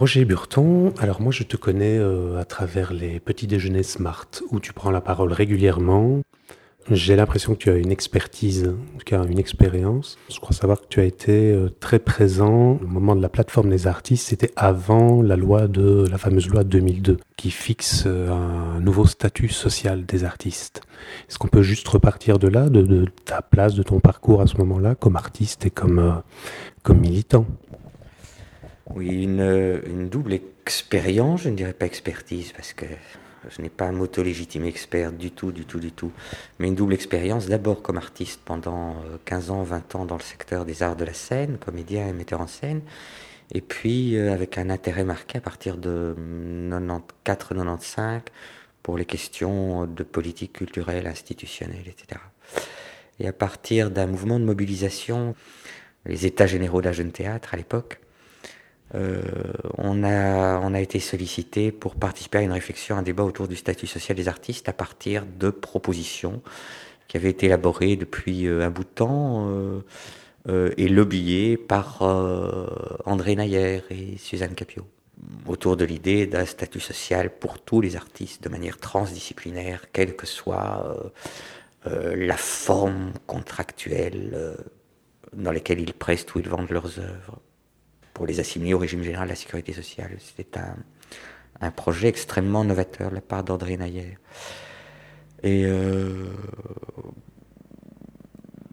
Roger Burton, alors moi je te connais à travers les petits déjeuners Smart, où tu prends la parole régulièrement. J'ai l'impression que tu as une expertise, en tout cas une expérience. Je crois savoir que tu as été très présent au moment de la plateforme des artistes. C'était avant la fameuse loi 2002, qui fixe un nouveau statut social des artistes. Est-ce qu'on peut juste repartir de là, de ta place, de ton parcours à ce moment-là, comme artiste et comme militant ? Oui, une double expérience, je ne dirais pas expertise, parce que je n'ai pas m'auto-légitime expert du tout, mais une double expérience, d'abord comme artiste pendant 15 ans, 20 ans dans le secteur des arts de la scène, comédien et metteur en scène, et puis avec un intérêt marqué à partir de 94-95 pour les questions de politique culturelle, institutionnelle, etc. Et à partir d'un mouvement de mobilisation, les États-Généraux de la Jeune Théâtre à l'époque, on a été sollicité pour participer à une réflexion, un débat autour du statut social des artistes à partir de propositions qui avaient été élaborées depuis un bout de temps et lobbyées par André Nayer et Suzanne Capiau autour de l'idée d'un statut social pour tous les artistes de manière transdisciplinaire, quelle que soit la forme contractuelle dans laquelle ils prestent ou ils vendent leurs œuvres, pour les assimiler au régime général de la sécurité sociale. C'était un projet extrêmement novateur de la part d'André Nayer. Et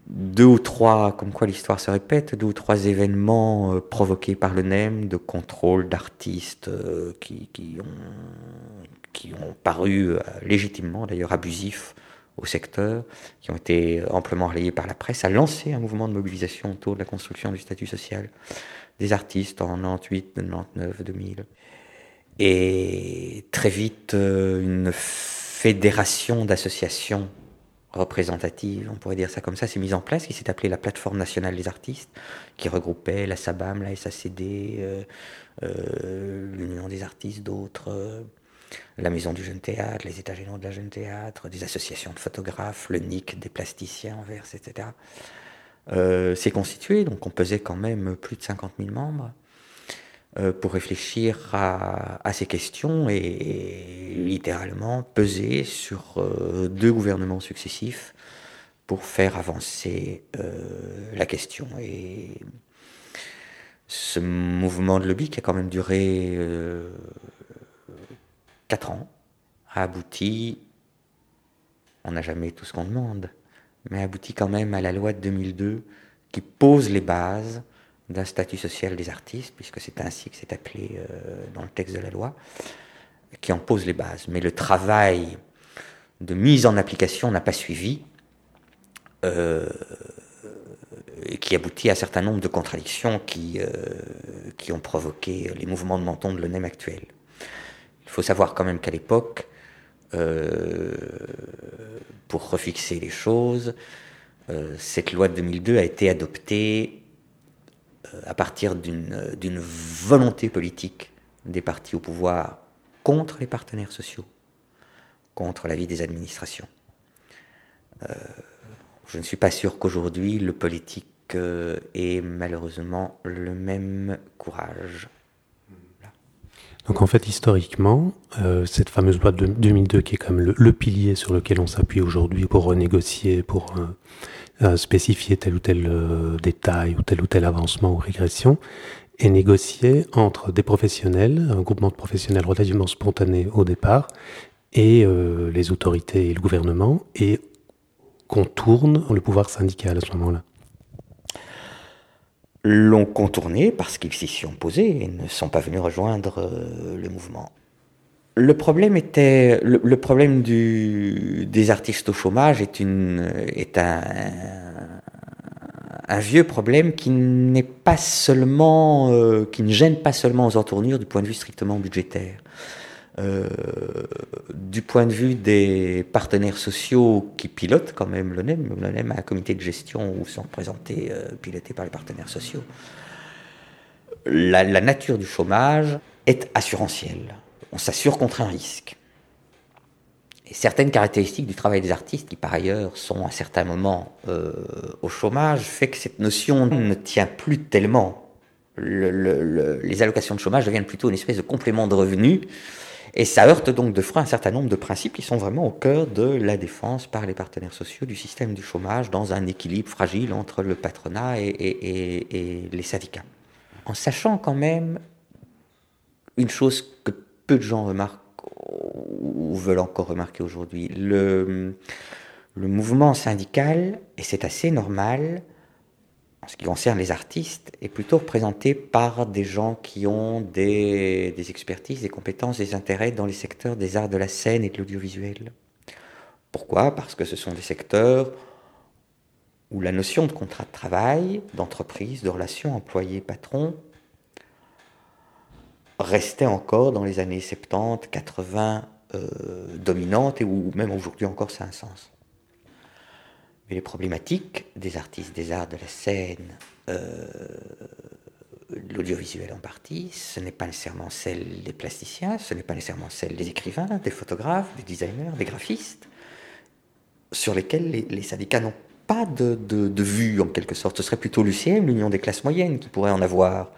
2 ou 3, comme quoi l'histoire se répète, 2 ou 3 événements provoqués par le NEM de contrôle d'artistes qui ont paru légitimement, d'ailleurs abusifs, au secteur, qui ont été amplement relayés par la presse, a lancé un mouvement de mobilisation autour de la construction du statut social des artistes en 98, 99, 2000. Et très vite, une fédération d'associations représentatives, on pourrait dire ça comme ça, s'est mise en place, qui s'est appelée la Plateforme nationale des artistes, qui regroupait la SABAM, la SACD, l'Union des artistes, d'autres... la Maison du Jeune Théâtre, les États-Généraux de la Jeune Théâtre, des associations de photographes, le NIC, des plasticiens envers, etc. C'est constitué, donc on pesait quand même plus de 50 000 membres pour réfléchir à ces questions et littéralement peser sur 2 gouvernements successifs pour faire avancer la question. Et ce mouvement de lobby qui a quand même duré... 4 ans, a abouti, on n'a jamais tout ce qu'on demande, mais abouti quand même à la loi de 2002 qui pose les bases d'un statut social des artistes, puisque c'est ainsi que c'est appelé dans le texte de la loi, qui en pose les bases. Mais le travail de mise en application n'a pas suivi, qui aboutit à un certain nombre de contradictions qui ont provoqué les mouvements de menton de l'ONEM actuel. Il faut savoir quand même qu'à l'époque, pour refixer les choses, cette loi de 2002 a été adoptée à partir d'une volonté politique des partis au pouvoir contre les partenaires sociaux, contre l'avis des administrations. Je ne suis pas sûr qu'aujourd'hui le politique ait malheureusement le même courage. Donc en fait, historiquement, cette fameuse loi de 2002 qui est comme le pilier sur lequel on s'appuie aujourd'hui pour renégocier, pour spécifier tel ou tel détail ou tel avancement ou régression, est négociée entre des professionnels, un groupement de professionnels relativement spontané au départ, et les autorités et le gouvernement, et contourne le pouvoir syndical à ce moment-là. L'ont contourné parce qu'ils s'y sont opposés et ne sont pas venus rejoindre le mouvement. Le problème était le problème des artistes au chômage est un vieux problème qui ne gêne pas seulement aux entournures du point de vue strictement budgétaire. Du point de vue des partenaires sociaux qui pilotent quand même l'ONEM. L'ONEM a un comité de gestion où sont représentés, pilotés par les partenaires sociaux. La nature du chômage est assurantielle. On s'assure contre un risque. Et certaines caractéristiques du travail des artistes, qui par ailleurs sont à certains moments au chômage, fait que cette notion ne tient plus tellement les allocations de chômage deviennent plutôt une espèce de complément de revenus, et ça heurte donc de frein un certain nombre de principes qui sont vraiment au cœur de la défense par les partenaires sociaux du système du chômage dans un équilibre fragile entre le patronat et les syndicats. En sachant quand même une chose que peu de gens remarquent ou veulent encore remarquer aujourd'hui, le mouvement syndical, et c'est assez normal, en ce qui concerne les artistes, est plutôt représenté par des gens qui ont des expertises, des compétences, des intérêts dans les secteurs des arts de la scène et de l'audiovisuel. Pourquoi ? Parce que ce sont des secteurs où la notion de contrat de travail, d'entreprise, de relation employé-patron restait encore dans les années 70, 80 dominante, et où même aujourd'hui encore ça a un sens. Mais les problématiques des artistes, des arts, de la scène, l'audiovisuel en partie, ce n'est pas nécessairement celle des plasticiens, ce n'est pas nécessairement celle des écrivains, des photographes, des designers, des graphistes, sur lesquels les syndicats n'ont pas de vue en quelque sorte. Ce serait plutôt l'UCM, l'Union des classes moyennes, qui pourrait en avoir.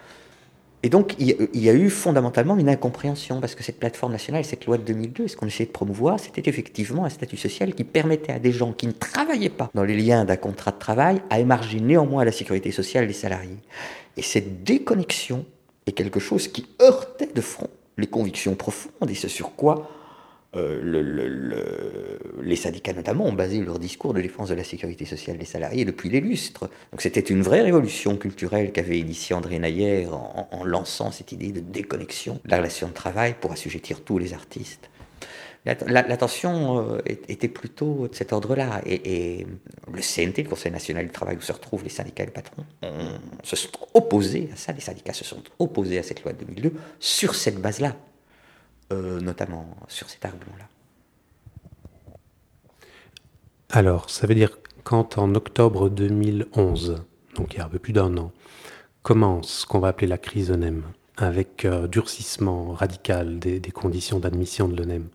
Et donc il y a eu fondamentalement une incompréhension, parce que cette plateforme nationale, cette loi de 2002, ce qu'on essayait de promouvoir, c'était effectivement un statut social qui permettait à des gens qui ne travaillaient pas dans les liens d'un contrat de travail à émarger néanmoins à la sécurité sociale des salariés. Et cette déconnexion est quelque chose qui heurtait de front les convictions profondes et ce sur quoi les syndicats notamment ont basé leur discours de défense de la sécurité sociale des salariés depuis les lustres. Donc c'était une vraie révolution culturelle qu'avait initiée André Nayer en lançant cette idée de déconnexion de la relation de travail pour assujettir tous les artistes. La tension était plutôt de cet ordre-là, et le CNT, le Conseil national du travail où se retrouvent les syndicats et les patrons, se sont opposés à ça. Les syndicats se sont opposés à cette loi de 2002 sur cette base-là. Notamment sur cet argument-là. Alors, ça veut dire quand en octobre 2011, donc il y a un peu plus d'un an, commence ce qu'on va appeler la crise NEM, avec durcissement radical des conditions d'admission de l'ENEM,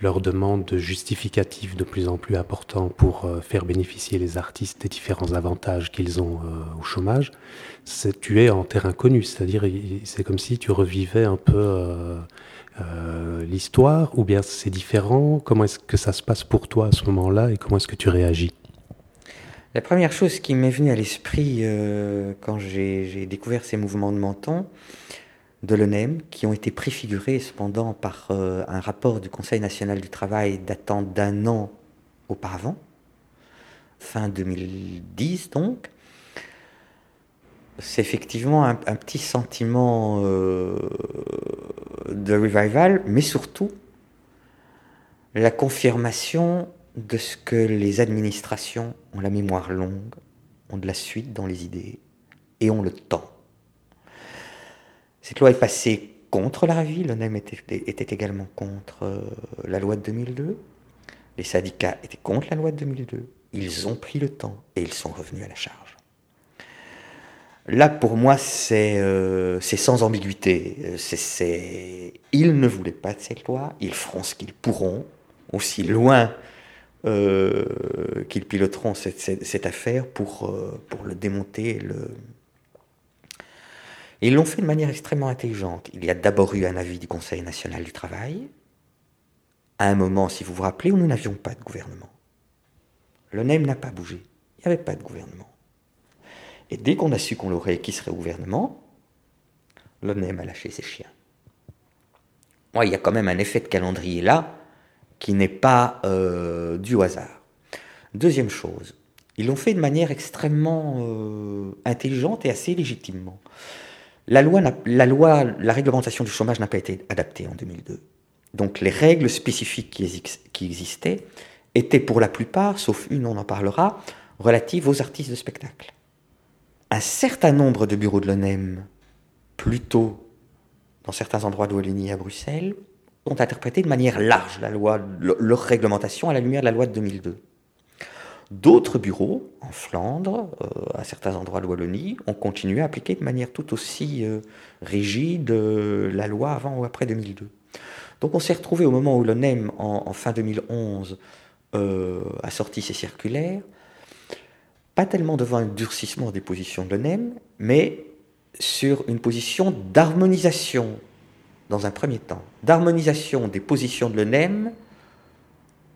leur demande de justificatifs de plus en plus importants pour faire bénéficier les artistes des différents avantages qu'ils ont au chômage, tu es en terrain connu, c'est-à-dire c'est comme si tu revivais un peu... l'histoire, ou bien c'est différent? Comment est-ce que ça se passe pour toi à ce moment-là et comment est-ce que tu réagis? La première chose qui m'est venue à l'esprit quand j'ai découvert ces mouvements de menton de l'ENEM, qui ont été préfigurés cependant par un rapport du Conseil national du travail datant d'un an auparavant, fin 2010 donc, c'est effectivement un petit sentiment de revival, mais surtout la confirmation de ce que les administrations ont la mémoire longue, ont de la suite dans les idées et ont le temps. Cette loi est passée contre la révision, l'ONEM était également contre la loi de 2002, les syndicats étaient contre la loi de 2002, ils ont pris le temps et ils sont revenus à la charge. Là, pour moi, c'est sans ambiguïté. Ils ne voulaient pas de cette loi, ils feront ce qu'ils pourront, aussi loin qu'ils piloteront cette affaire pour le démonter. Et ils l'ont fait de manière extrêmement intelligente. Il y a d'abord eu un avis du Conseil national du travail, à un moment, si vous vous rappelez, où nous n'avions pas de gouvernement. Le NEM n'a pas bougé, il n'y avait pas de gouvernement. Et dès qu'on a su qu'on l'aurait et qui serait au gouvernement, l'ONEM a lâché ses chiens. Ouais, il y a quand même un effet de calendrier là qui n'est pas dû au hasard. Deuxième chose, ils l'ont fait de manière extrêmement intelligente et assez légitimement. La réglementation du chômage n'a pas été adaptée en 2002. Donc les règles spécifiques qui existaient étaient pour la plupart, sauf une, on en parlera, relatives aux artistes de spectacle. Un certain nombre de bureaux de l'ONEM, plutôt dans certains endroits de Wallonie à Bruxelles, ont interprété de manière large la loi, leur réglementation à la lumière de la loi de 2002. D'autres bureaux, en Flandre, à certains endroits de Wallonie, ont continué à appliquer de manière tout aussi rigide la loi avant ou après 2002. Donc on s'est retrouvé au moment où l'ONEM, en fin 2011, a sorti ses circulaires, pas tellement devant un durcissement des positions de l'ONEM, mais sur une position d'harmonisation, dans un premier temps, d'harmonisation des positions de l'ENEM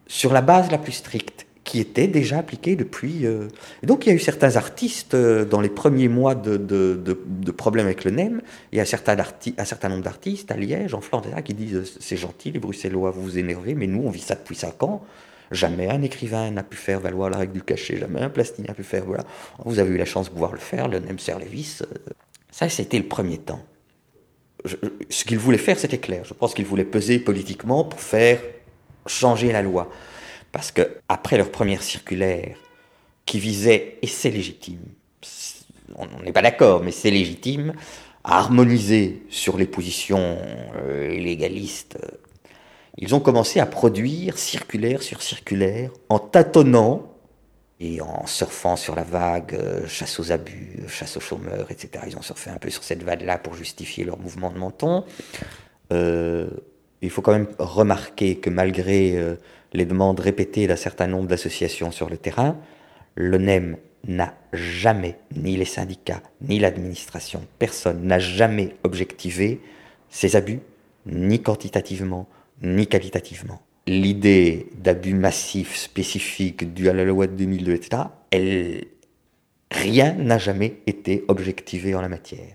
sur la base la plus stricte, qui était déjà appliquée depuis... Et donc il y a eu certains artistes, dans les premiers mois de problèmes avec l'ENEM, il y a un certain nombre d'artistes à Liège, en Flandre, qui disent « c'est gentil, les Bruxellois, vous vous énervez, mais nous on vit ça depuis 5 ans ». Jamais un écrivain n'a pu faire valoir la règle du cachet, jamais un plasticien n'a pu faire, voilà. Vous avez eu la chance de pouvoir le faire, le NEM serre les vis. Ça, c'était le premier temps. Ce qu'il voulait faire, c'était clair. Je pense qu'il voulait peser politiquement pour faire changer la loi. Parce qu'après leur première circulaire, qui visait, et c'est légitime, on n'est pas d'accord, mais c'est légitime, à harmoniser sur les positions légalistes, ils ont commencé à produire circulaire sur circulaire, en tâtonnant et en surfant sur la vague, chasse aux abus, chasse aux chômeurs, etc. Ils ont surfé un peu sur cette vague-là pour justifier leur mouvement de menton. Il faut quand même remarquer que malgré les demandes répétées d'un certain nombre d'associations sur le terrain, le NEM n'a jamais, ni les syndicats, ni l'administration, personne n'a jamais objectivé ces abus, ni quantitativement, ni qualitativement. L'idée d'abus massifs, spécifiques, dû à la loi de 2002, etc., rien n'a jamais été objectivé en la matière.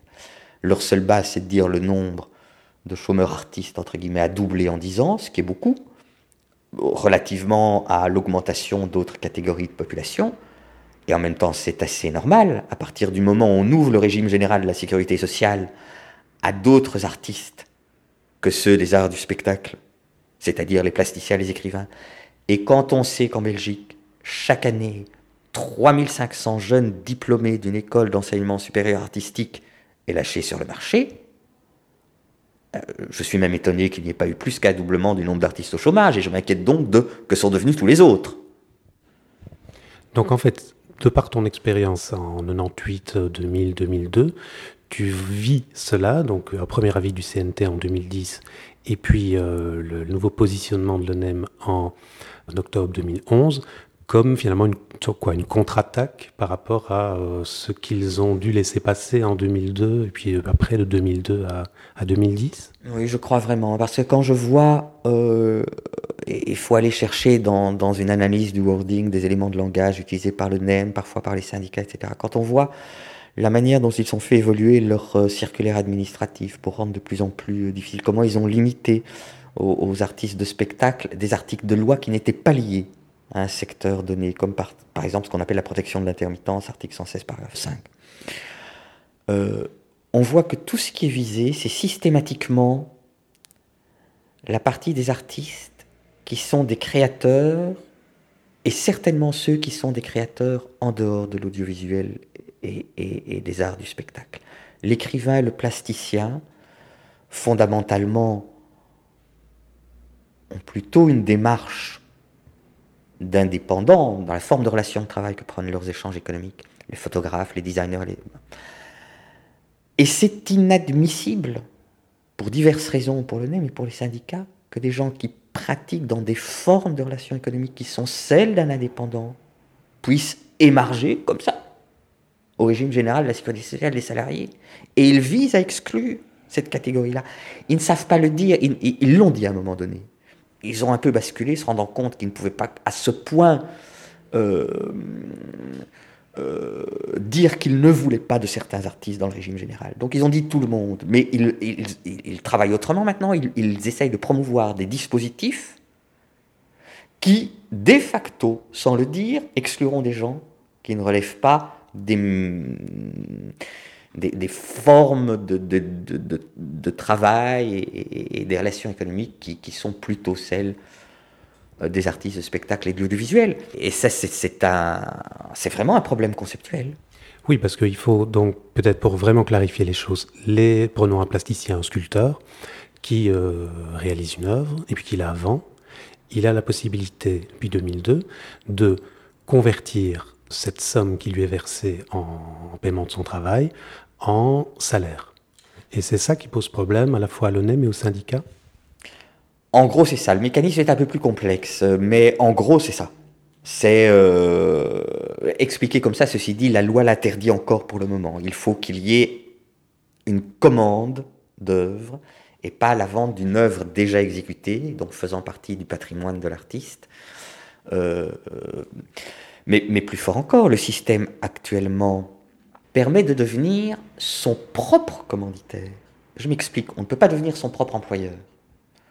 Leur seule base, c'est de dire le nombre de chômeurs artistes, entre guillemets, a doublé en 10 ans, ce qui est beaucoup, relativement à l'augmentation d'autres catégories de population. Et en même temps, c'est assez normal. À partir du moment où on ouvre le régime général de la sécurité sociale à d'autres artistes, que ceux des arts du spectacle, c'est-à-dire les plasticiens, les écrivains. Et quand on sait qu'en Belgique, chaque année, 3500 jeunes diplômés d'une école d'enseignement supérieur artistique est lâchés sur le marché, je suis même étonné qu'il n'y ait pas eu plus qu'un doublement du nombre d'artistes au chômage, et je m'inquiète donc de que sont devenus tous les autres. Donc en fait, de par ton expérience en 98, 2000, 2002, tu vis cela, donc un premier avis du CNT en 2010 et puis le nouveau positionnement de l'ENEM en octobre 2011 comme finalement une contre-attaque par rapport à ce qu'ils ont dû laisser passer en 2002 et puis après de 2002 à 2010. Oui, je crois vraiment, parce que quand je vois, il faut aller chercher dans une analyse du wording des éléments de langage utilisés par l'ENEM, parfois par les syndicats, etc. Quand on voit la manière dont ils ont fait évoluer leur circulaire administratif pour rendre de plus en plus difficile, comment ils ont limité aux artistes de spectacle des articles de loi qui n'étaient pas liés à un secteur donné, comme par exemple ce qu'on appelle la protection de l'intermittence, article 116, paragraphe 5. On voit que tout ce qui est visé, c'est systématiquement la partie des artistes qui sont des créateurs, et certainement ceux qui sont des créateurs en dehors de l'audiovisuel et des arts du spectacle. L'écrivain et le plasticien, fondamentalement, ont plutôt une démarche d'indépendant dans la forme de relation de travail que prennent leurs échanges économiques, les photographes, les designers. Et c'est inadmissible, pour diverses raisons, pour le NEM et pour les syndicats, que des gens qui pratiquent dans des formes de relations économiques qui sont celles d'un indépendant puissent émarger comme ça au régime général de la sécurité sociale des salariés. Et ils visent à exclure cette catégorie-là. Ils ne savent pas le dire, ils l'ont dit à un moment donné. Ils ont un peu basculé, se rendant compte qu'ils ne pouvaient pas à ce point dire qu'ils ne voulaient pas de certains artistes dans le régime général. Donc ils ont dit tout le monde, mais ils travaillent autrement maintenant, ils essayent de promouvoir des dispositifs qui, de facto, sans le dire, excluront des gens qui ne relèvent pas des formes de travail et des relations économiques qui sont plutôt celles des artistes de spectacle et de l'audiovisuel. Et ça, c'est vraiment un problème conceptuel. Oui, parce qu'il faut donc, peut-être pour vraiment clarifier les choses, prenons un plasticien, un sculpteur, qui réalise une œuvre, et puis qui la vend. Il a la possibilité, depuis 2002, de convertir cette somme qui lui est versée en paiement de son travail en salaire. Et c'est ça qui pose problème à la fois à l'ONEM et au syndicat. En gros, c'est ça. Le mécanisme est un peu plus complexe, mais en gros, c'est ça. C'est expliqué comme ça, ceci dit, la loi l'interdit encore pour le moment. Il faut qu'il y ait une commande d'œuvre et pas la vente d'une œuvre déjà exécutée, donc faisant partie du patrimoine de l'artiste. Mais plus fort encore, le système actuellement permet de devenir son propre commanditaire. Je m'explique, on ne peut pas devenir son propre employeur.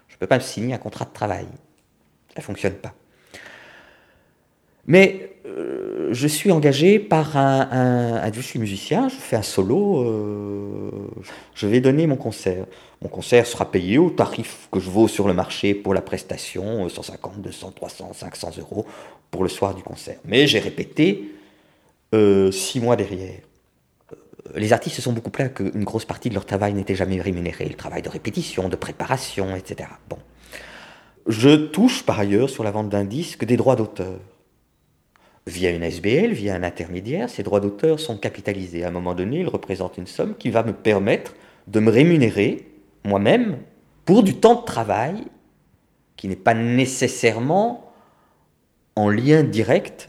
Je ne peux pas me signer un contrat de travail. Ça ne fonctionne pas. Mais je suis engagé par Je suis musicien, je fais un solo, je vais donner mon concert. Mon concert sera payé au tarif que je vaux sur le marché pour la prestation, 150, 200, 300, 500 euros pour le soir du concert. Mais j'ai répété 6 mois derrière. Les artistes se sont beaucoup plaints qu'une grosse partie de leur travail n'était jamais rémunérée. Le travail de répétition, de préparation, etc. Bon. Je touche par ailleurs sur la vente d'un disque des droits d'auteur. Via une SBL, via un intermédiaire, ces droits d'auteur sont capitalisés. À un moment donné, ils représentent une somme qui va me permettre de me rémunérer moi-même pour du temps de travail qui n'est pas nécessairement en lien direct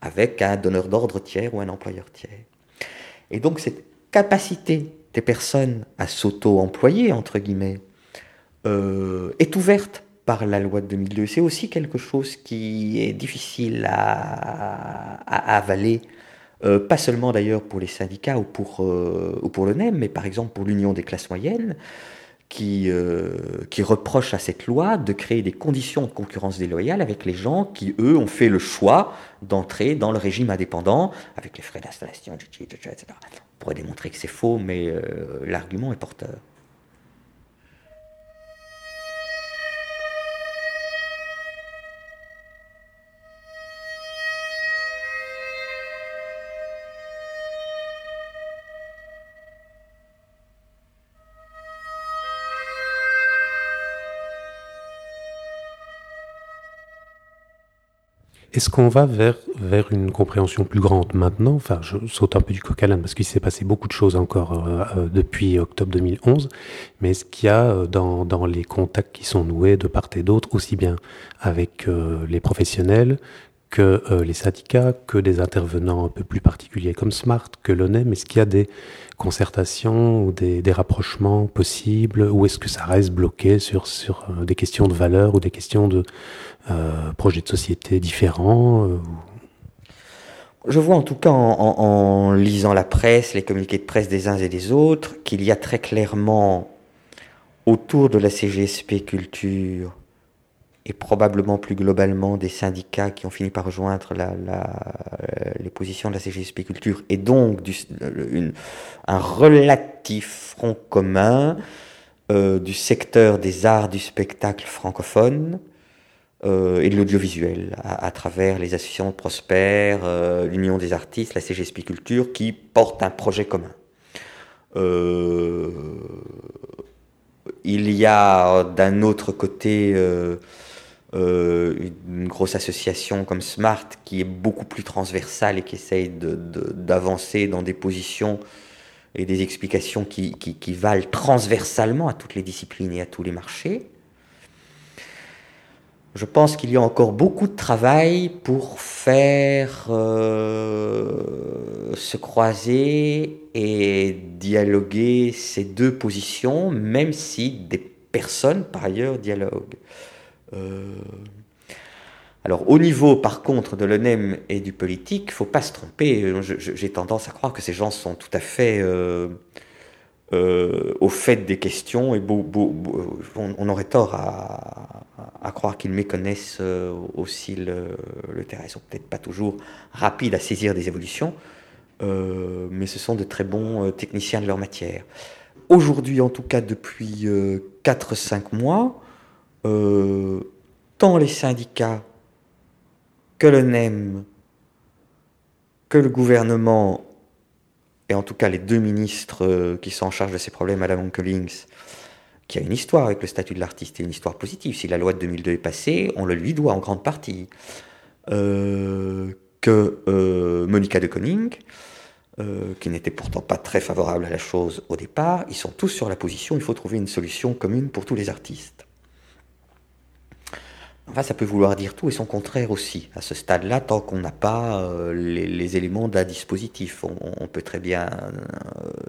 avec un donneur d'ordre tiers ou un employeur tiers. Et donc cette capacité des personnes à s'auto-employer, entre guillemets, est ouverte par la loi de 2002. C'est aussi quelque chose qui est difficile à avaler, pas seulement d'ailleurs pour les syndicats ou pour le NEM, mais par exemple pour l'Union des classes moyennes, qui reproche à cette loi de créer des conditions de concurrence déloyale avec les gens qui, eux, ont fait le choix d'entrer dans le régime indépendant, avec les frais d'installation, etc. On pourrait démontrer que c'est faux, mais l'argument est porteur. Est-ce qu'on va vers une compréhension plus grande maintenant ? Enfin, je saute un peu du coq à l'âne parce qu'il s'est passé beaucoup de choses encore depuis octobre 2011. Mais est-ce qu'il y a dans les contacts qui sont noués de part et d'autre, aussi bien avec les professionnels que les syndicats, que des intervenants un peu plus particuliers comme Smart, que l'ONEM, est-ce qu'il y a des concertations ou des rapprochements possibles, ou est-ce que ça reste bloqué sur des questions de valeur ou des questions de projets de société différents Je vois en tout cas en lisant la presse, les communiqués de presse des uns et des autres, qu'il y a très clairement autour de la CGSP Culture et probablement plus globalement des syndicats qui ont fini par rejoindre les positions de la CGSP Culture, et donc un relatif front commun du secteur des arts du spectacle francophone et de l'audiovisuel, à travers les associations Prosper, l'Union des artistes, la CGSP Culture, qui portent un projet commun. Il y a d'un autre côté une grosse association comme Smart qui est beaucoup plus transversale et qui essaye d'avancer dans des positions et des explications qui valent transversalement à toutes les disciplines et à tous les marchés. Je pense qu'il y a encore beaucoup de travail pour faire se croiser et dialoguer ces deux positions, même si des personnes, par ailleurs, dialoguent. Alors, au niveau, par contre, de l'ONEM et du politique, il ne faut pas se tromper. J'ai tendance à croire que ces gens sont tout à fait au fait des questions, et on aurait tort à croire qu'ils méconnaissent aussi le terrain. Ils sont peut-être pas toujours rapides à saisir des évolutions, mais ce sont de très bons techniciens de leur matière. Aujourd'hui, en tout cas depuis 4-5 mois, tant les syndicats que le NEM, que le gouvernement, et en tout cas les deux ministres qui sont en charge de ces problèmes, Madame Onkelings, qui a une histoire avec le statut de l'artiste, et une histoire positive. Si la loi de 2002 est passée, on le lui doit en grande partie. Monica de Koning, qui n'était pourtant pas très favorable à la chose au départ, ils sont tous sur la position, il faut trouver une solution commune pour tous les artistes. Enfin, ça peut vouloir dire tout et son contraire aussi. À ce stade-là, tant qu'on n'a pas les éléments d'un dispositif, on peut très bien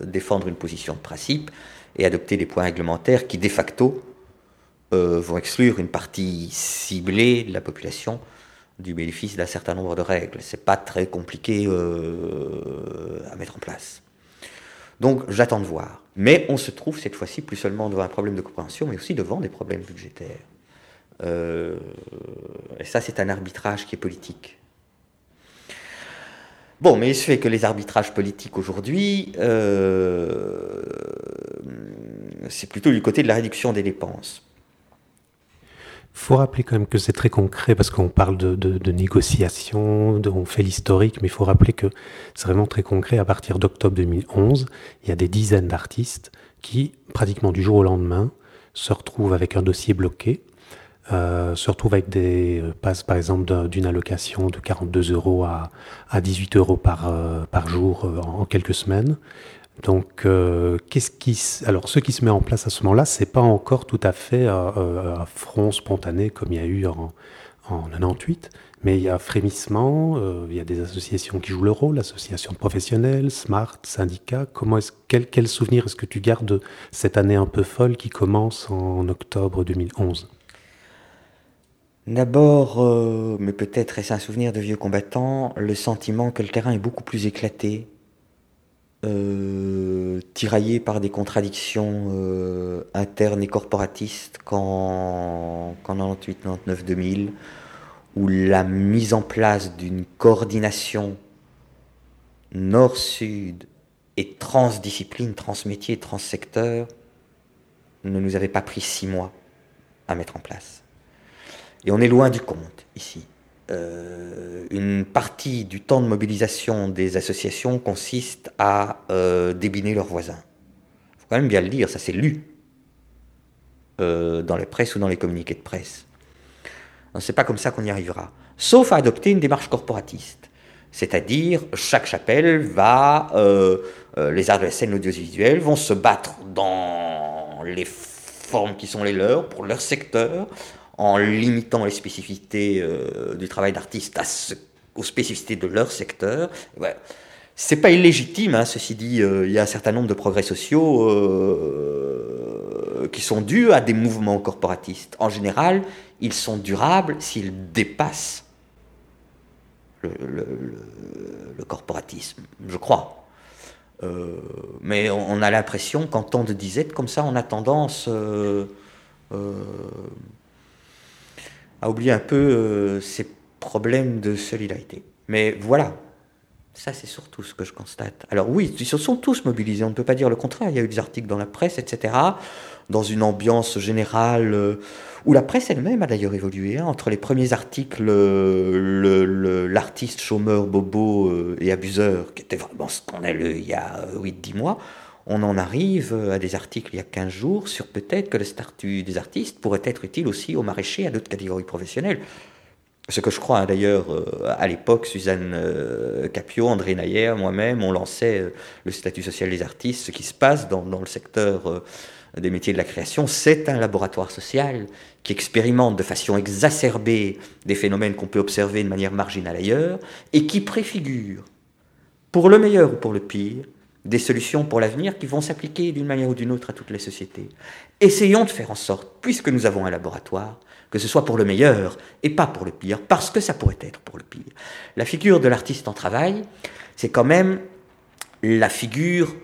défendre une position de principe et adopter des points réglementaires qui, de facto, vont exclure une partie ciblée de la population du bénéfice d'un certain nombre de règles. C'est pas très compliqué à mettre en place. Donc, j'attends de voir. Mais on se trouve cette fois-ci plus seulement devant un problème de compréhension, mais aussi devant des problèmes budgétaires. Et ça, c'est un arbitrage qui est politique. Bon, mais il se fait que les arbitrages politiques aujourd'hui, c'est plutôt du côté de la réduction des dépenses. Il faut rappeler quand même que c'est très concret, parce qu'on parle de négociations, on fait l'historique, mais il faut rappeler que c'est vraiment très concret. À partir d'octobre 2011, il y a des dizaines d'artistes qui, pratiquement du jour au lendemain, se retrouvent avec un dossier bloqué. Se retrouve avec des passes par exemple d'une allocation de 42 € à 18 € par jour en quelques semaines. Donc, ce qui se met en place à ce moment-là, c'est pas encore tout à fait un front spontané comme il y a eu en 98, mais il y a frémissement. Il y a des associations qui jouent le rôle, associations professionnelles, Smart, syndicats. Quel souvenir est-ce que tu gardes de cette année un peu folle qui commence en octobre 2011 ? D'abord, mais peut-être est-ce un souvenir de vieux combattants, le sentiment que le terrain est beaucoup plus éclaté, tiraillé par des contradictions internes et corporatistes qu'en 98, 99, 2000, où la mise en place d'une coordination nord-sud et transdiscipline, transmétier, transsecteur ne nous avait pas pris 6 mois à mettre en place. Et on est loin du compte, ici. Une partie du temps de mobilisation des associations consiste à débiner leurs voisins. Il faut quand même bien le dire, ça c'est lu dans les presses ou dans les communiqués de presse. Donc, c'est pas comme ça qu'on y arrivera. Sauf à adopter une démarche corporatiste. C'est-à-dire, chaque chapelle va... les arts de la scène, l'audiovisuel, vont se battre dans les formes qui sont les leurs, pour leur secteur... en limitant les spécificités du travail d'artiste aux spécificités de leur secteur. Ouais. C'est pas illégitime, hein, ceci dit, il y a un certain nombre de progrès sociaux qui sont dus à des mouvements corporatistes. En général, ils sont durables s'ils dépassent le corporatisme, je crois. Mais on a l'impression qu'en temps de disette, comme ça, on a tendance... à oublier un peu ces problèmes de solidarité. Mais voilà, ça c'est surtout ce que je constate. Alors oui, ils se sont tous mobilisés, on ne peut pas dire le contraire, il y a eu des articles dans la presse, etc., dans une ambiance générale, où la presse elle-même a d'ailleurs évolué, hein, entre les premiers articles, l'artiste chômeur, bobo et abuseur, qui était vraiment scandaleux il y a 8-10 mois, on en arrive à des articles il y a 15 jours sur peut-être que le statut des artistes pourrait être utile aussi aux maraîchers, à d'autres catégories professionnelles. Ce que je crois, hein, d'ailleurs, à l'époque, Suzanne Capiau, André Nayer, moi-même, on lançait le statut social des artistes. Ce qui se passe dans le secteur des métiers de la création, c'est un laboratoire social qui expérimente de façon exacerbée des phénomènes qu'on peut observer de manière marginale ailleurs et qui préfigure, pour le meilleur ou pour le pire, des solutions pour l'avenir qui vont s'appliquer d'une manière ou d'une autre à toutes les sociétés. Essayons de faire en sorte, puisque nous avons un laboratoire, que ce soit pour le meilleur et pas pour le pire, parce que ça pourrait être pour le pire. La figure de l'artiste en travail, c'est quand même la figure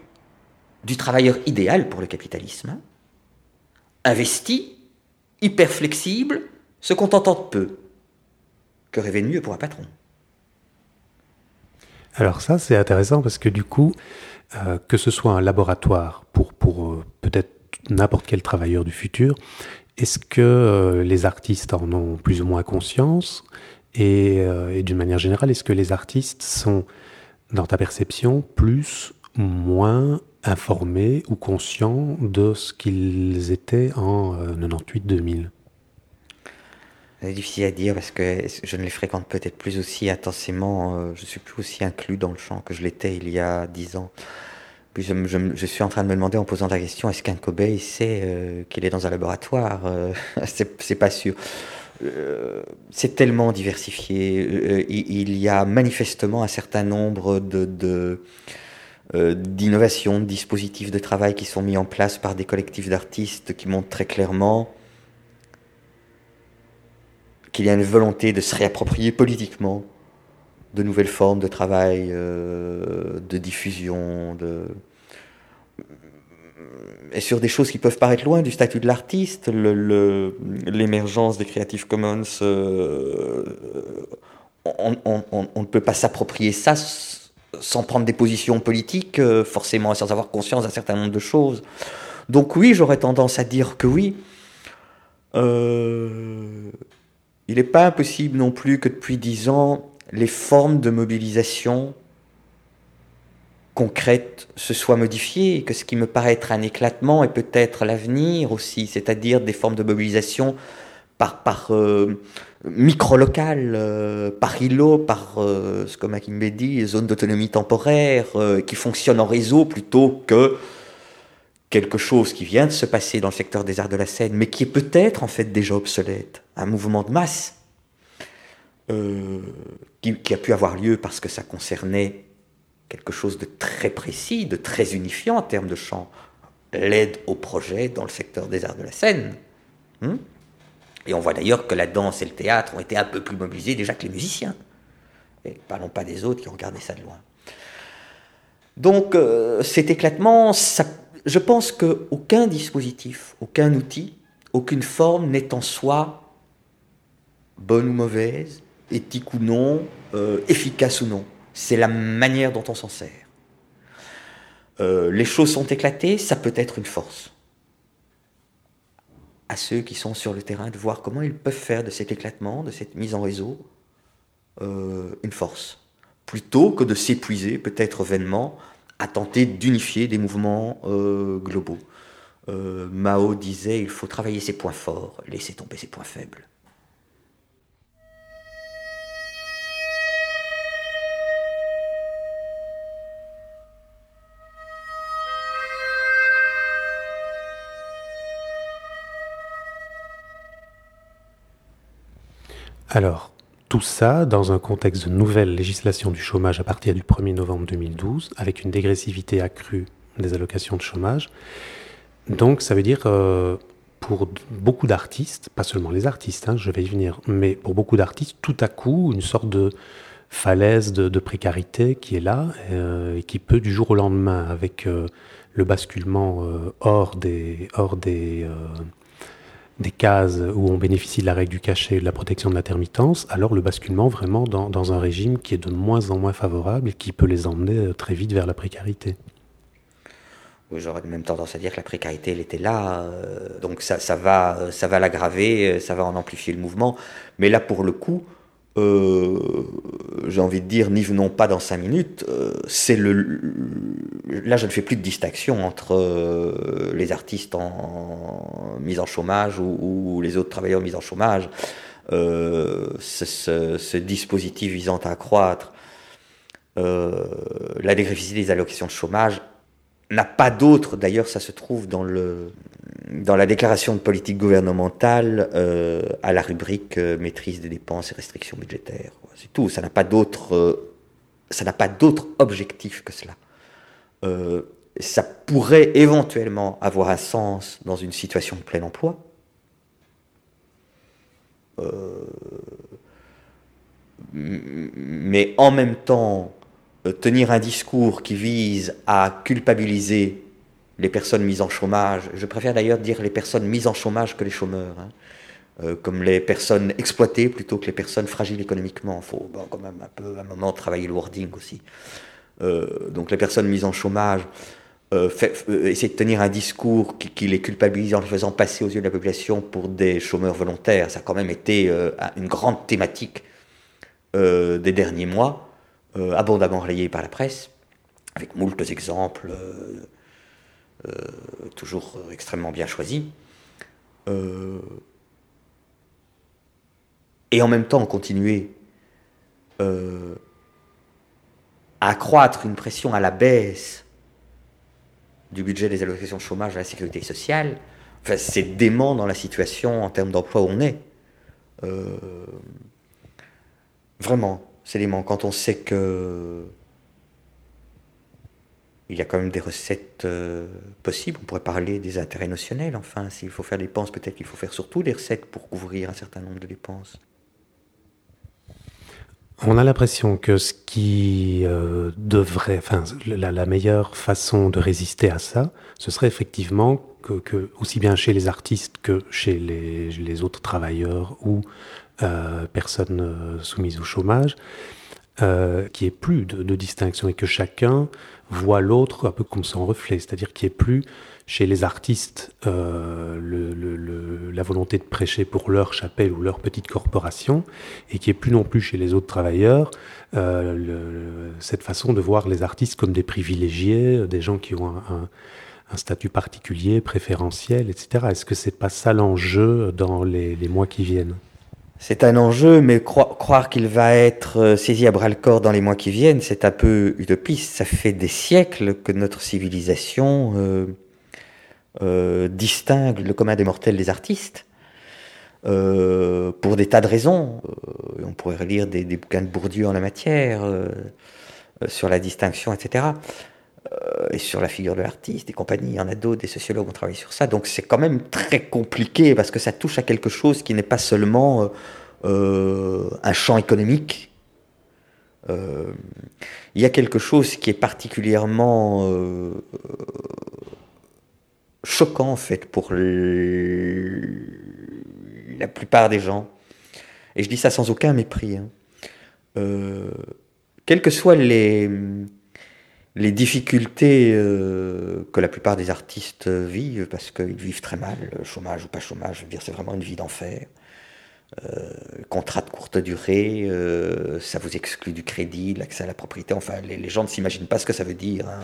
du travailleur idéal pour le capitalisme, investi, hyper flexible, se contentant de peu. Que rêver de mieux pour un patron ? Alors ça, c'est intéressant parce que du coup, que ce soit un laboratoire pour peut-être n'importe quel travailleur du futur, est-ce que les artistes en ont plus ou moins conscience et d'une manière générale, est-ce que les artistes sont, dans ta perception, plus ou moins informés ou conscients de ce qu'ils étaient en 98-2000 ? C'est difficile à dire parce que je ne les fréquente peut-être plus aussi intensément, je ne suis plus aussi inclus dans le champ que je l'étais il y a 10 ans. Puis je suis en train de me demander en posant la question, est-ce qu'un cobaye sait qu'il est dans un laboratoire ? C'est pas sûr. C'est tellement diversifié. Il y a manifestement un certain nombre d'innovations, de dispositifs de travail qui sont mis en place par des collectifs d'artistes qui montrent très clairement qu'il y a une volonté de se réapproprier politiquement de nouvelles formes de travail, de diffusion, et sur des choses qui peuvent paraître loin du statut de l'artiste, l'émergence des Creative Commons, on ne peut pas s'approprier ça sans prendre des positions politiques, forcément, sans avoir conscience d'un certain nombre de choses. Donc oui, j'aurais tendance à dire que oui. Il n'est pas impossible non plus que depuis 10 ans, les formes de mobilisation concrètes se soient modifiées, et que ce qui me paraît être un éclatement est peut-être l'avenir aussi, c'est-à-dire des formes de mobilisation par micro-local, par îlot, par, ce que Makimbe dit, zone d'autonomie temporaire, qui fonctionne en réseau plutôt que quelque chose qui vient de se passer dans le secteur des arts de la scène, mais qui est peut-être en fait déjà obsolète, un mouvement de masse qui a pu avoir lieu parce que ça concernait quelque chose de très précis, de très unifiant en termes de champ, l'aide au projet dans le secteur des arts de la scène. Et on voit d'ailleurs que la danse et le théâtre ont été un peu plus mobilisés déjà que les musiciens. Et parlons pas des autres qui ont regardé ça de loin. Donc cet éclatement, je pense qu'aucun dispositif, aucun outil, aucune forme n'est en soi bonne ou mauvaise, éthique ou non, efficace ou non. C'est la manière dont on s'en sert. Les choses sont éclatées, ça peut être une force. À ceux qui sont sur le terrain de voir comment ils peuvent faire de cet éclatement, de cette mise en réseau, une force. Plutôt que de s'épuiser, peut-être vainement, à tenter d'unifier des mouvements globaux. Mao disait, il faut travailler ses points forts, laisser tomber ses points faibles. Alors, tout ça dans un contexte de nouvelle législation du chômage à partir du 1er novembre 2012, avec une dégressivité accrue des allocations de chômage. Donc, ça veut dire, pour beaucoup d'artistes, pas seulement les artistes, je vais y venir, mais pour beaucoup d'artistes, tout à coup, une sorte de falaise de précarité qui est là, et qui peut, du jour au lendemain, avec le basculement hors des cases où on bénéficie de la règle du cachet et de la protection de l'intermittence, alors le basculement vraiment dans un régime qui est de moins en moins favorable et qui peut les emmener très vite vers la précarité. Oui, j'aurais même tendance à dire que la précarité, elle était là, donc ça va l'aggraver, ça va en amplifier le mouvement. Mais là, pour le coup, j'ai envie de dire, n'y venons pas dans 5 minutes, là je ne fais plus de distinction entre les artistes en mise en chômage ou les autres travailleurs mis en chômage. Ce dispositif visant à accroître la dégressivité des allocations de chômage n'a pas d'autre, d'ailleurs ça se trouve dans la déclaration de politique gouvernementale, à la rubrique maîtrise des dépenses et restrictions budgétaires. C'est tout, ça n'a pas d'autre objectif que cela. Ça pourrait éventuellement avoir un sens dans une situation de plein emploi. Mais en même temps, tenir un discours qui vise à culpabiliser les personnes mises en chômage, je préfère d'ailleurs dire les personnes mises en chômage que les chômeurs, comme les personnes exploitées plutôt que les personnes fragiles économiquement. Il faut quand même un peu, à un moment, travailler le wording aussi. Donc les personnes mises en chômage, essayer de tenir un discours qui les culpabilise en les faisant passer aux yeux de la population pour des chômeurs volontaires, ça a quand même été une grande thématique des derniers mois, abondamment relayée par la presse, avec moult exemples... toujours extrêmement bien choisi. Et en même temps, continuer à accroître une pression à la baisse du budget des allocations de chômage à la sécurité sociale, enfin, c'est dément dans la situation en termes d'emploi où on est. Vraiment, c'est dément. Quand on sait que il y a quand même des recettes possibles, on pourrait parler des intérêts notionnels, enfin, s'il faut faire des dépenses, peut-être qu'il faut faire surtout des recettes pour couvrir un certain nombre de dépenses. On a l'impression que ce qui devrait, enfin, la meilleure façon de résister à ça, ce serait effectivement que aussi bien chez les artistes que chez les autres travailleurs ou personnes soumises au chômage, qu'il n'y ait plus de distinction et que chacun voit l'autre un peu comme son reflet, c'est-à-dire qu'il n'y ait plus chez les artistes la volonté de prêcher pour leur chapelle ou leur petite corporation, et qu'il n'y ait plus non plus chez les autres travailleurs cette façon de voir les artistes comme des privilégiés, des gens qui ont un statut particulier, préférentiel, etc. Est-ce que ce n'est pas ça l'enjeu dans les mois qui viennent ? C'est un enjeu, mais croire qu'il va être saisi à bras-le-corps dans les mois qui viennent, c'est un peu utopiste. Ça fait des siècles que notre civilisation distingue le commun des mortels des artistes, pour des tas de raisons. On pourrait relire des bouquins de Bourdieu en la matière, sur la distinction, etc., et sur la figure de l'artiste et compagnie. Il y en a d'autres, des sociologues ont travaillé sur ça, donc c'est quand même très compliqué parce que ça touche à quelque chose qui n'est pas seulement un champ économique. Il y a quelque chose qui est particulièrement choquant en fait pour la plupart des gens, et je dis ça sans aucun mépris, hein. Quelles que soient les difficultés que la plupart des artistes vivent, parce qu'ils vivent très mal, chômage ou pas chômage, je veux dire, c'est vraiment une vie d'enfer. Contrat de courte durée, ça vous exclut du crédit, l'accès à la propriété, enfin, les gens ne s'imaginent pas ce que ça veut dire, hein.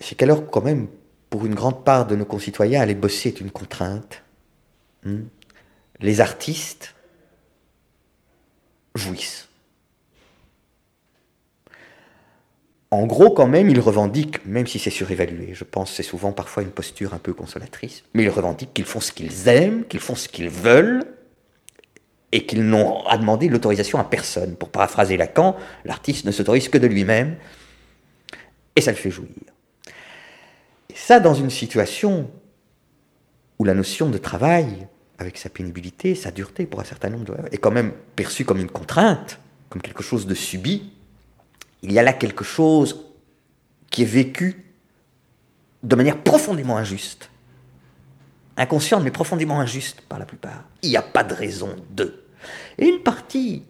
C'est qu'à l'heure, quand même, pour une grande part de nos concitoyens, aller bosser est une contrainte. Les artistes jouissent. En gros, quand même, ils revendiquent, même si c'est surévalué, je pense que c'est souvent parfois une posture un peu consolatrice, mais ils revendiquent qu'ils font ce qu'ils aiment, qu'ils font ce qu'ils veulent, et qu'ils n'ont à demander l'autorisation à personne. Pour paraphraser Lacan, l'artiste ne s'autorise que de lui-même, et ça le fait jouir. Et ça, dans une situation où la notion de travail, avec sa pénibilité, sa dureté pour un certain nombre d'heures, est quand même perçue comme une contrainte, comme quelque chose de subi. Il y a là quelque chose qui est vécu de manière profondément injuste, inconsciente mais profondément injuste par la plupart. Il n'y a pas de raison de. Et une partie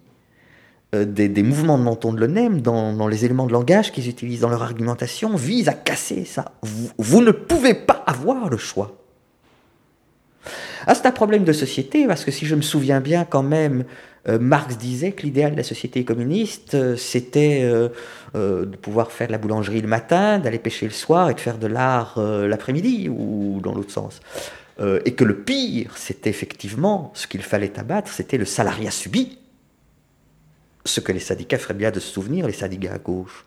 des mouvements de menton de l'ONEM, dans les éléments de langage qu'ils utilisent dans leur argumentation, vise à casser ça. Vous ne pouvez pas avoir le choix. Ah, c'est un problème de société, parce que si je me souviens bien quand même, Marx disait que l'idéal de la société communiste, c'était de pouvoir faire de la boulangerie le matin, d'aller pêcher le soir et de faire de l'art l'après-midi, ou dans l'autre sens. Et que le pire, c'était effectivement, ce qu'il fallait abattre, c'était le salariat subi. Ce que les syndicats feraient bien de se souvenir, les syndicats à gauche,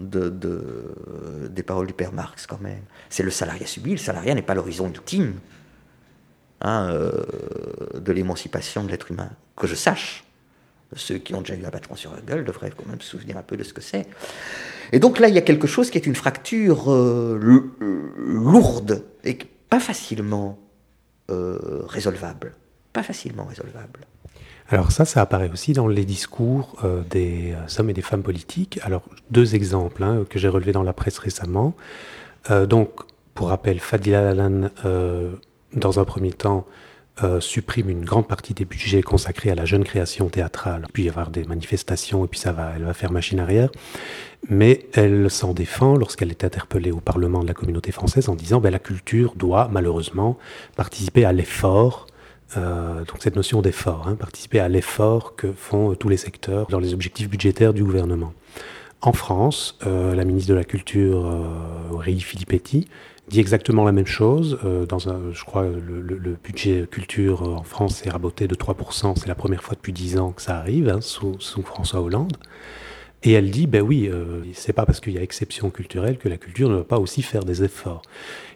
des paroles du père Marx quand même. C'est le salariat subi, le salariat n'est pas l'horizon ultime. De l'émancipation de l'être humain, que je sache. Ceux qui ont déjà eu un patron sur la gueule devraient quand même se souvenir un peu de ce que c'est. Et donc là, il y a quelque chose qui est une fracture lourde et pas facilement résolvable. Pas facilement résolvable. Alors ça apparaît aussi dans les discours des hommes et des femmes politiques. Alors, deux exemples que j'ai relevés dans la presse récemment. Donc, pour rappel, Fadila Laanan, dans un premier temps, supprime une grande partie des budgets consacrés à la jeune création théâtrale. Puis il va y avoir des manifestations, et puis elle va faire machine arrière. Mais elle s'en défend lorsqu'elle est interpellée au Parlement de la Communauté française en disant la culture doit malheureusement participer à l'effort, donc cette notion d'effort, participer à l'effort que font tous les secteurs dans les objectifs budgétaires du gouvernement. En France, la ministre de la Culture, Aurélie Filippetti, dit exactement la même chose. Je crois le budget culture en France est raboté de 3%. C'est la première fois depuis 10 ans que ça arrive, sous François Hollande. Et elle dit, ben oui, c'est pas parce qu'il y a exception culturelle que la culture ne va pas aussi faire des efforts.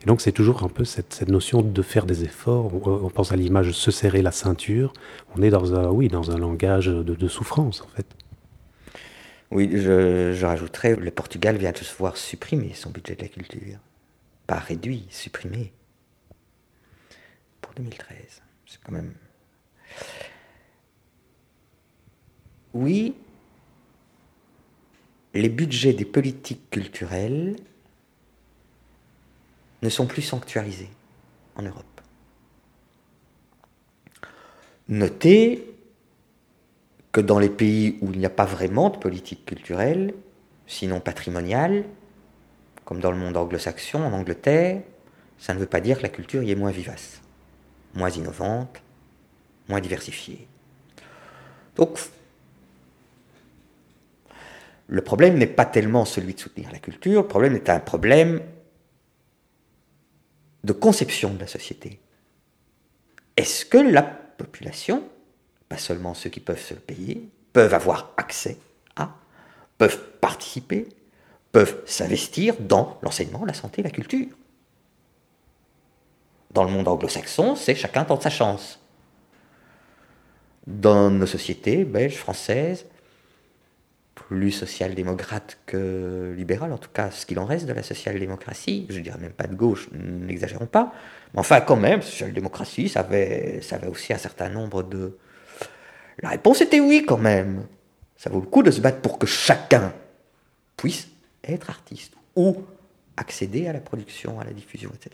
Et donc c'est toujours un peu cette notion de faire des efforts. On pense à l'image se serrer la ceinture. On est dans un langage de souffrance, en fait. Oui, je rajouterais, le Portugal vient de se voir supprimer son budget de la culture. Pas réduit, supprimé. Pour 2013, c'est quand même... Oui, les budgets des politiques culturelles ne sont plus sanctuarisés en Europe. Notez que dans les pays où il n'y a pas vraiment de politique culturelle, sinon patrimoniale, comme dans le monde anglo-saxon, en Angleterre, ça ne veut pas dire que la culture y est moins vivace, moins innovante, moins diversifiée. Donc, le problème n'est pas tellement celui de soutenir la culture, le problème est un problème de conception de la société. Est-ce que la population, pas seulement ceux qui peuvent se le payer, peuvent avoir accès à, peuvent participer, peuvent s'investir dans l'enseignement, la santé, la culture? Dans le monde anglo-saxon, c'est chacun tente sa chance. Dans nos sociétés belges, françaises, plus social-démocrate que libéral, en tout cas ce qu'il en reste de la social-démocratie, je dirais même pas de gauche, n'exagérons pas, mais enfin quand même, social-démocratie, ça avait aussi un certain nombre de... La réponse était oui quand même. Ça vaut le coup de se battre pour que chacun puisse être artiste ou accéder à la production, à la diffusion, etc.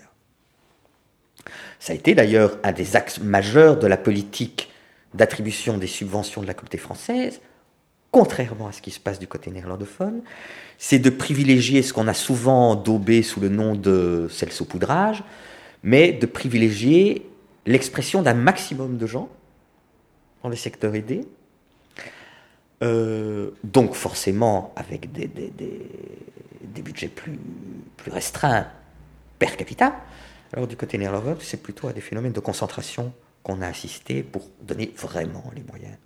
Ça a été d'ailleurs un des axes majeurs de la politique d'attribution des subventions de la communauté française, contrairement à ce qui se passe du côté néerlandophone, c'est de privilégier ce qu'on a souvent daubé sous le nom de self-saupoudrage, mais de privilégier l'expression d'un maximum de gens dans les secteurs aidés, donc forcément avec des budgets plus restreints per capita. Alors du côté néerlandophone, c'est plutôt à des phénomènes de concentration qu'on a assisté pour donner vraiment les moyens.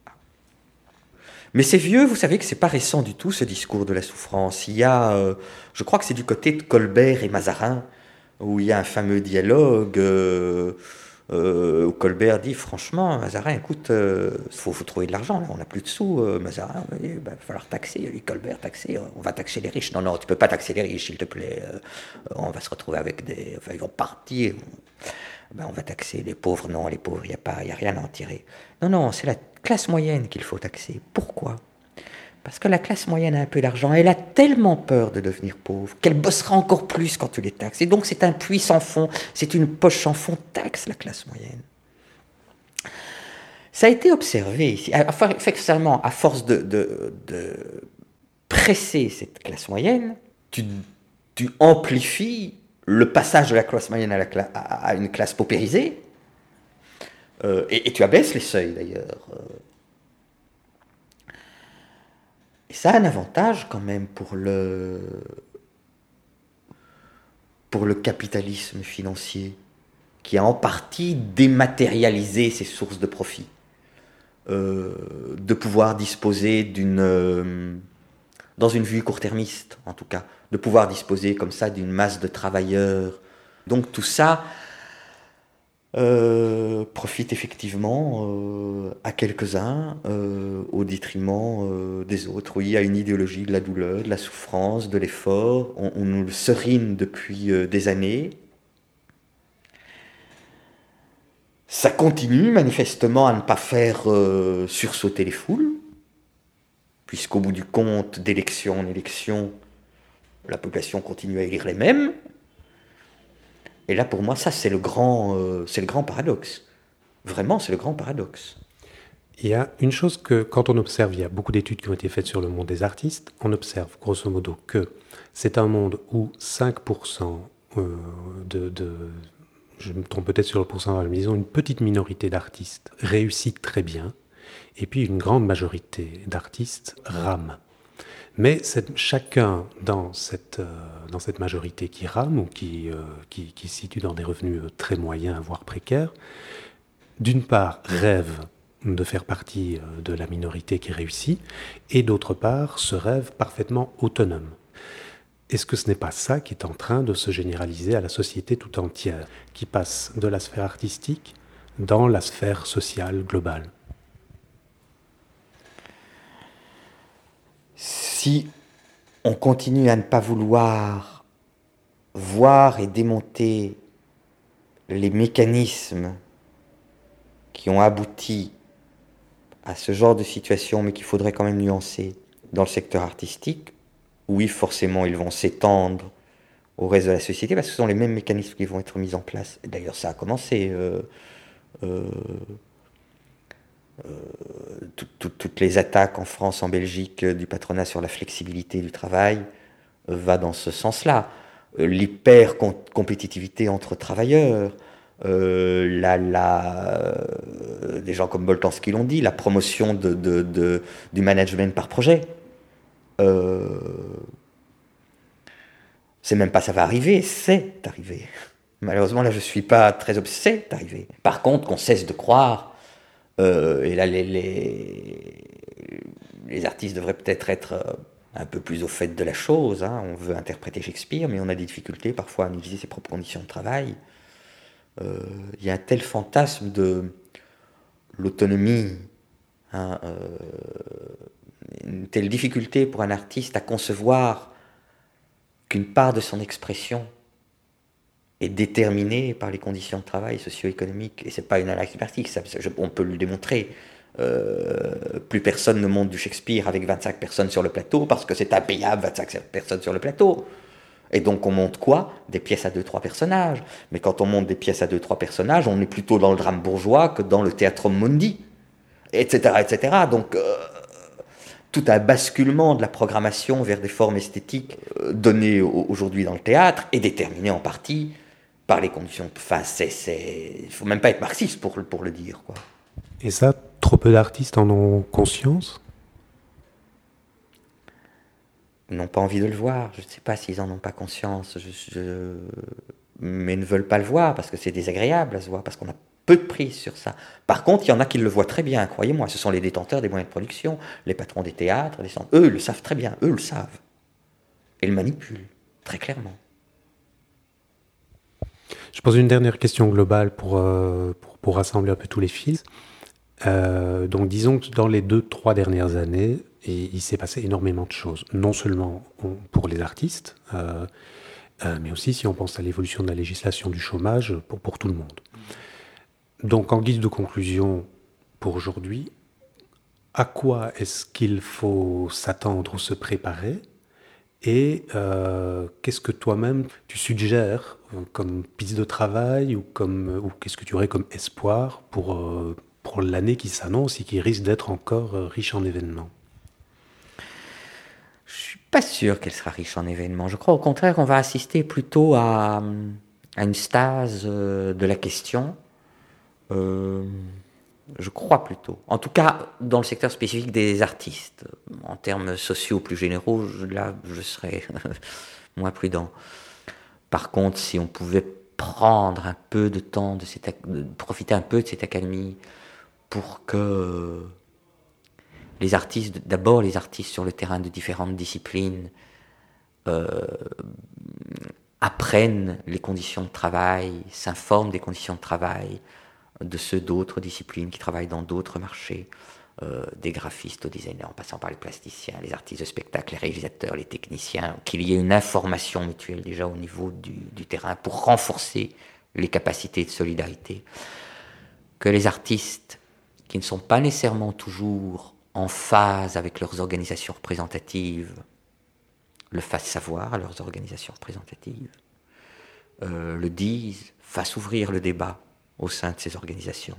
Mais c'est vieux, vous savez que c'est pas récent du tout, ce discours de la souffrance. Il y a, je crois que c'est du côté de Colbert et Mazarin, où il y a un fameux dialogue où Colbert dit, franchement, Mazarin, écoute, faut trouver de l'argent, là, on n'a plus de sous, Mazarin, il va falloir taxer, lui, Colbert, taxer, on va taxer les riches. Non, tu peux pas taxer les riches, s'il te plaît, on va se retrouver avec des... Enfin, ils vont partir... on va taxer les pauvres, non, les pauvres, il n'y a rien à en tirer. Non, c'est la classe moyenne qu'il faut taxer. Pourquoi ? Parce que la classe moyenne a un peu d'argent, elle a tellement peur de devenir pauvre, qu'elle bossera encore plus quand tu les taxes. Et donc c'est un puits sans fond, c'est une poche sans fond, taxe la classe moyenne. Ça a été observé ici, effectivement, à force de presser cette classe moyenne, tu amplifies le passage de la classe moyenne à une classe paupérisée, et tu abaisses les seuils d'ailleurs. Et ça a un avantage quand même pour le capitalisme financier, qui a en partie dématérialisé ses sources de profit, de pouvoir disposer d'une... dans une vue court-termiste, en tout cas, de pouvoir disposer comme ça d'une masse de travailleurs. Donc tout ça profite effectivement à quelques-uns au détriment des autres. Oui, à une idéologie de la douleur, de la souffrance, de l'effort. On nous le serine depuis des années. Ça continue manifestement à ne pas faire sursauter les foules. Puisqu'au bout du compte, d'élection en élection, la population continue à élire les mêmes. Et là, pour moi, ça, c'est le grand paradoxe. Vraiment, c'est le grand paradoxe. Il y a une chose que, quand on observe, il y a beaucoup d'études qui ont été faites sur le monde des artistes, on observe, grosso modo, que c'est un monde où 5% je me trompe peut-être sur le pourcentage, mais disons une petite minorité d'artistes réussit très bien, et puis une grande majorité d'artistes rament. Mais chacun dans cette majorité qui rame ou qui se situe dans des revenus très moyens, voire précaires, d'une part rêve de faire partie de la minorité qui réussit, et d'autre part, ce rêve parfaitement autonome. Est-ce que ce n'est pas ça qui est en train de se généraliser à la société tout entière, qui passe de la sphère artistique dans la sphère sociale globale ? Si on continue à ne pas vouloir voir et démonter les mécanismes qui ont abouti à ce genre de situation, mais qu'il faudrait quand même nuancer dans le secteur artistique, oui, forcément, ils vont s'étendre au reste de la société, parce que ce sont les mêmes mécanismes qui vont être mis en place. Et d'ailleurs, ça a commencé. Toutes les attaques en France, en Belgique, du patronat sur la flexibilité du travail va dans ce sens-là. L'hyper-compétitivité entre travailleurs, des gens comme Boltanski l'ont dit, la promotion du management par projet. C'est même pas ça va arriver, c'est arrivé. Malheureusement, là, je suis pas très obsédé, c'est arrivé. Par contre, qu'on cesse de croire, et là, les artistes devraient peut-être être un peu plus au fait de la chose, hein. On veut interpréter Shakespeare, mais on a des difficultés parfois à analyser ses propres conditions de travail. Il y a un tel fantasme de l'autonomie, hein, une telle difficulté pour un artiste à concevoir qu'une part de son expression est déterminée par les conditions de travail socio-économiques. Et ce n'est pas une analyse artistique, on peut le démontrer. Plus personne ne monte du Shakespeare avec 25 personnes sur le plateau, parce que c'est impayable 25 personnes sur le plateau. Et donc on monte quoi ? Des pièces à 2-3 personnages. Mais quand on monte des pièces à 2-3 personnages, on est plutôt dans le drame bourgeois que dans le Theatrum Mundi, etc. etc. Donc... tout un basculement de la programmation vers des formes esthétiques données aujourd'hui dans le théâtre est déterminé en partie par les conditions. Enfin, il faut même pas être marxiste pour le dire, quoi. Et ça, trop peu d'artistes en ont conscience ? Ils n'ont pas envie de le voir. Je ne sais pas s'ils en ont pas conscience. Mais ils ne veulent pas le voir parce que c'est désagréable à se voir, parce qu'on a peu de prise sur ça. Par contre, il y en a qui le voient très bien, croyez-moi. Ce sont les détenteurs des moyens de production, les patrons des théâtres, les centres. Eux le savent très bien, eux le savent. Et le manipulent, très clairement. Je pose une dernière question globale pour rassembler un peu tous les fils. Donc disons que dans les 2-3 dernières années, il s'est passé énormément de choses. Non seulement pour les artistes, mais aussi si on pense à l'évolution de la législation du chômage pour tout le monde. Donc, en guise de conclusion pour aujourd'hui, à quoi est-ce qu'il faut s'attendre ou se préparer ? Et qu'est-ce que toi-même tu suggères comme piste de travail ou qu'est-ce que tu aurais comme espoir pour l'année qui s'annonce et qui risque d'être encore riche en événements ? Je ne suis pas sûr qu'elle sera riche en événements. Je crois au contraire qu'on va assister plutôt à une stase de la question. Je crois plutôt. En tout cas, dans le secteur spécifique des artistes, en termes sociaux plus généraux, là, je serais moins prudent. Par contre, si on pouvait prendre un peu de temps, profiter un peu de cette accalmie pour que les artistes, d'abord les artistes sur le terrain de différentes disciplines, apprennent les conditions de travail, s'informent des conditions de travail, de ceux d'autres disciplines qui travaillent dans d'autres marchés, des graphistes aux designers, en passant par les plasticiens, les artistes de spectacle, les réalisateurs, les techniciens, qu'il y ait une information mutuelle déjà au niveau du terrain pour renforcer les capacités de solidarité. Que les artistes qui ne sont pas nécessairement toujours en phase avec leurs organisations représentatives le fassent savoir à leurs organisations représentatives, le disent, fassent ouvrir le débat au sein de ces organisations.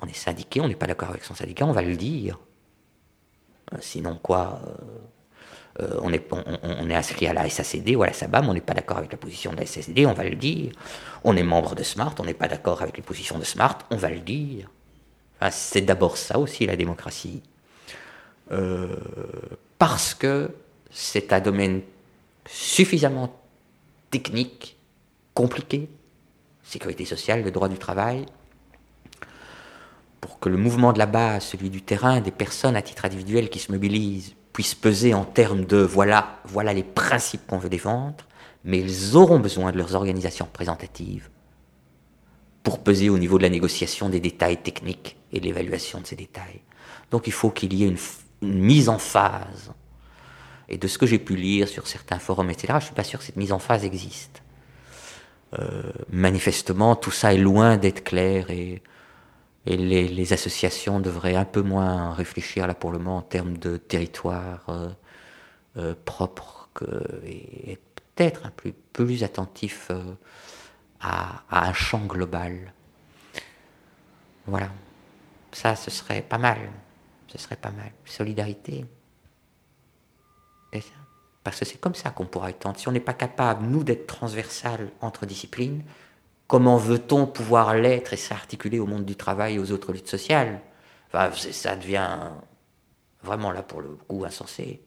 On est syndiqué, on n'est pas d'accord avec son syndicat, on va le dire. Sinon quoi, on est inscrit à la SACD ou à la SABAM, on n'est pas d'accord avec la position de la SACD, on va le dire. On est membre de Smart, on n'est pas d'accord avec les positions de Smart, on va le dire. Enfin, c'est d'abord ça aussi la démocratie. Parce que c'est un domaine suffisamment technique, compliqué, sécurité sociale, le droit du travail, pour que que le mouvement de la base, celui du terrain, des personnes à titre individuel qui se mobilisent, puisse peser en termes de voilà les principes qu'on veut défendre, mais ils auront besoin de leurs organisations représentatives pour peser au niveau de la négociation des détails techniques et de l'évaluation de ces détails. Donc il faut qu'il y ait une mise en phase. Et de ce que j'ai pu lire sur certains forums, etc., je ne suis pas sûr que cette mise en phase existe. Manifestement, tout ça est loin d'être clair et les associations devraient un peu moins réfléchir là pour le moment en termes de territoire propre et peut-être plus attentif à un champ global. Voilà. Ça, ce serait pas mal. Ce serait pas mal. Solidarité. C'est ça. Parce que c'est comme ça qu'on pourra étendre. Si on n'est pas capable, nous, d'être transversal entre disciplines, comment veut-on pouvoir l'être et s'articuler au monde du travail et aux autres luttes sociales ? Enfin, ça devient vraiment, là, pour le coup, insensé.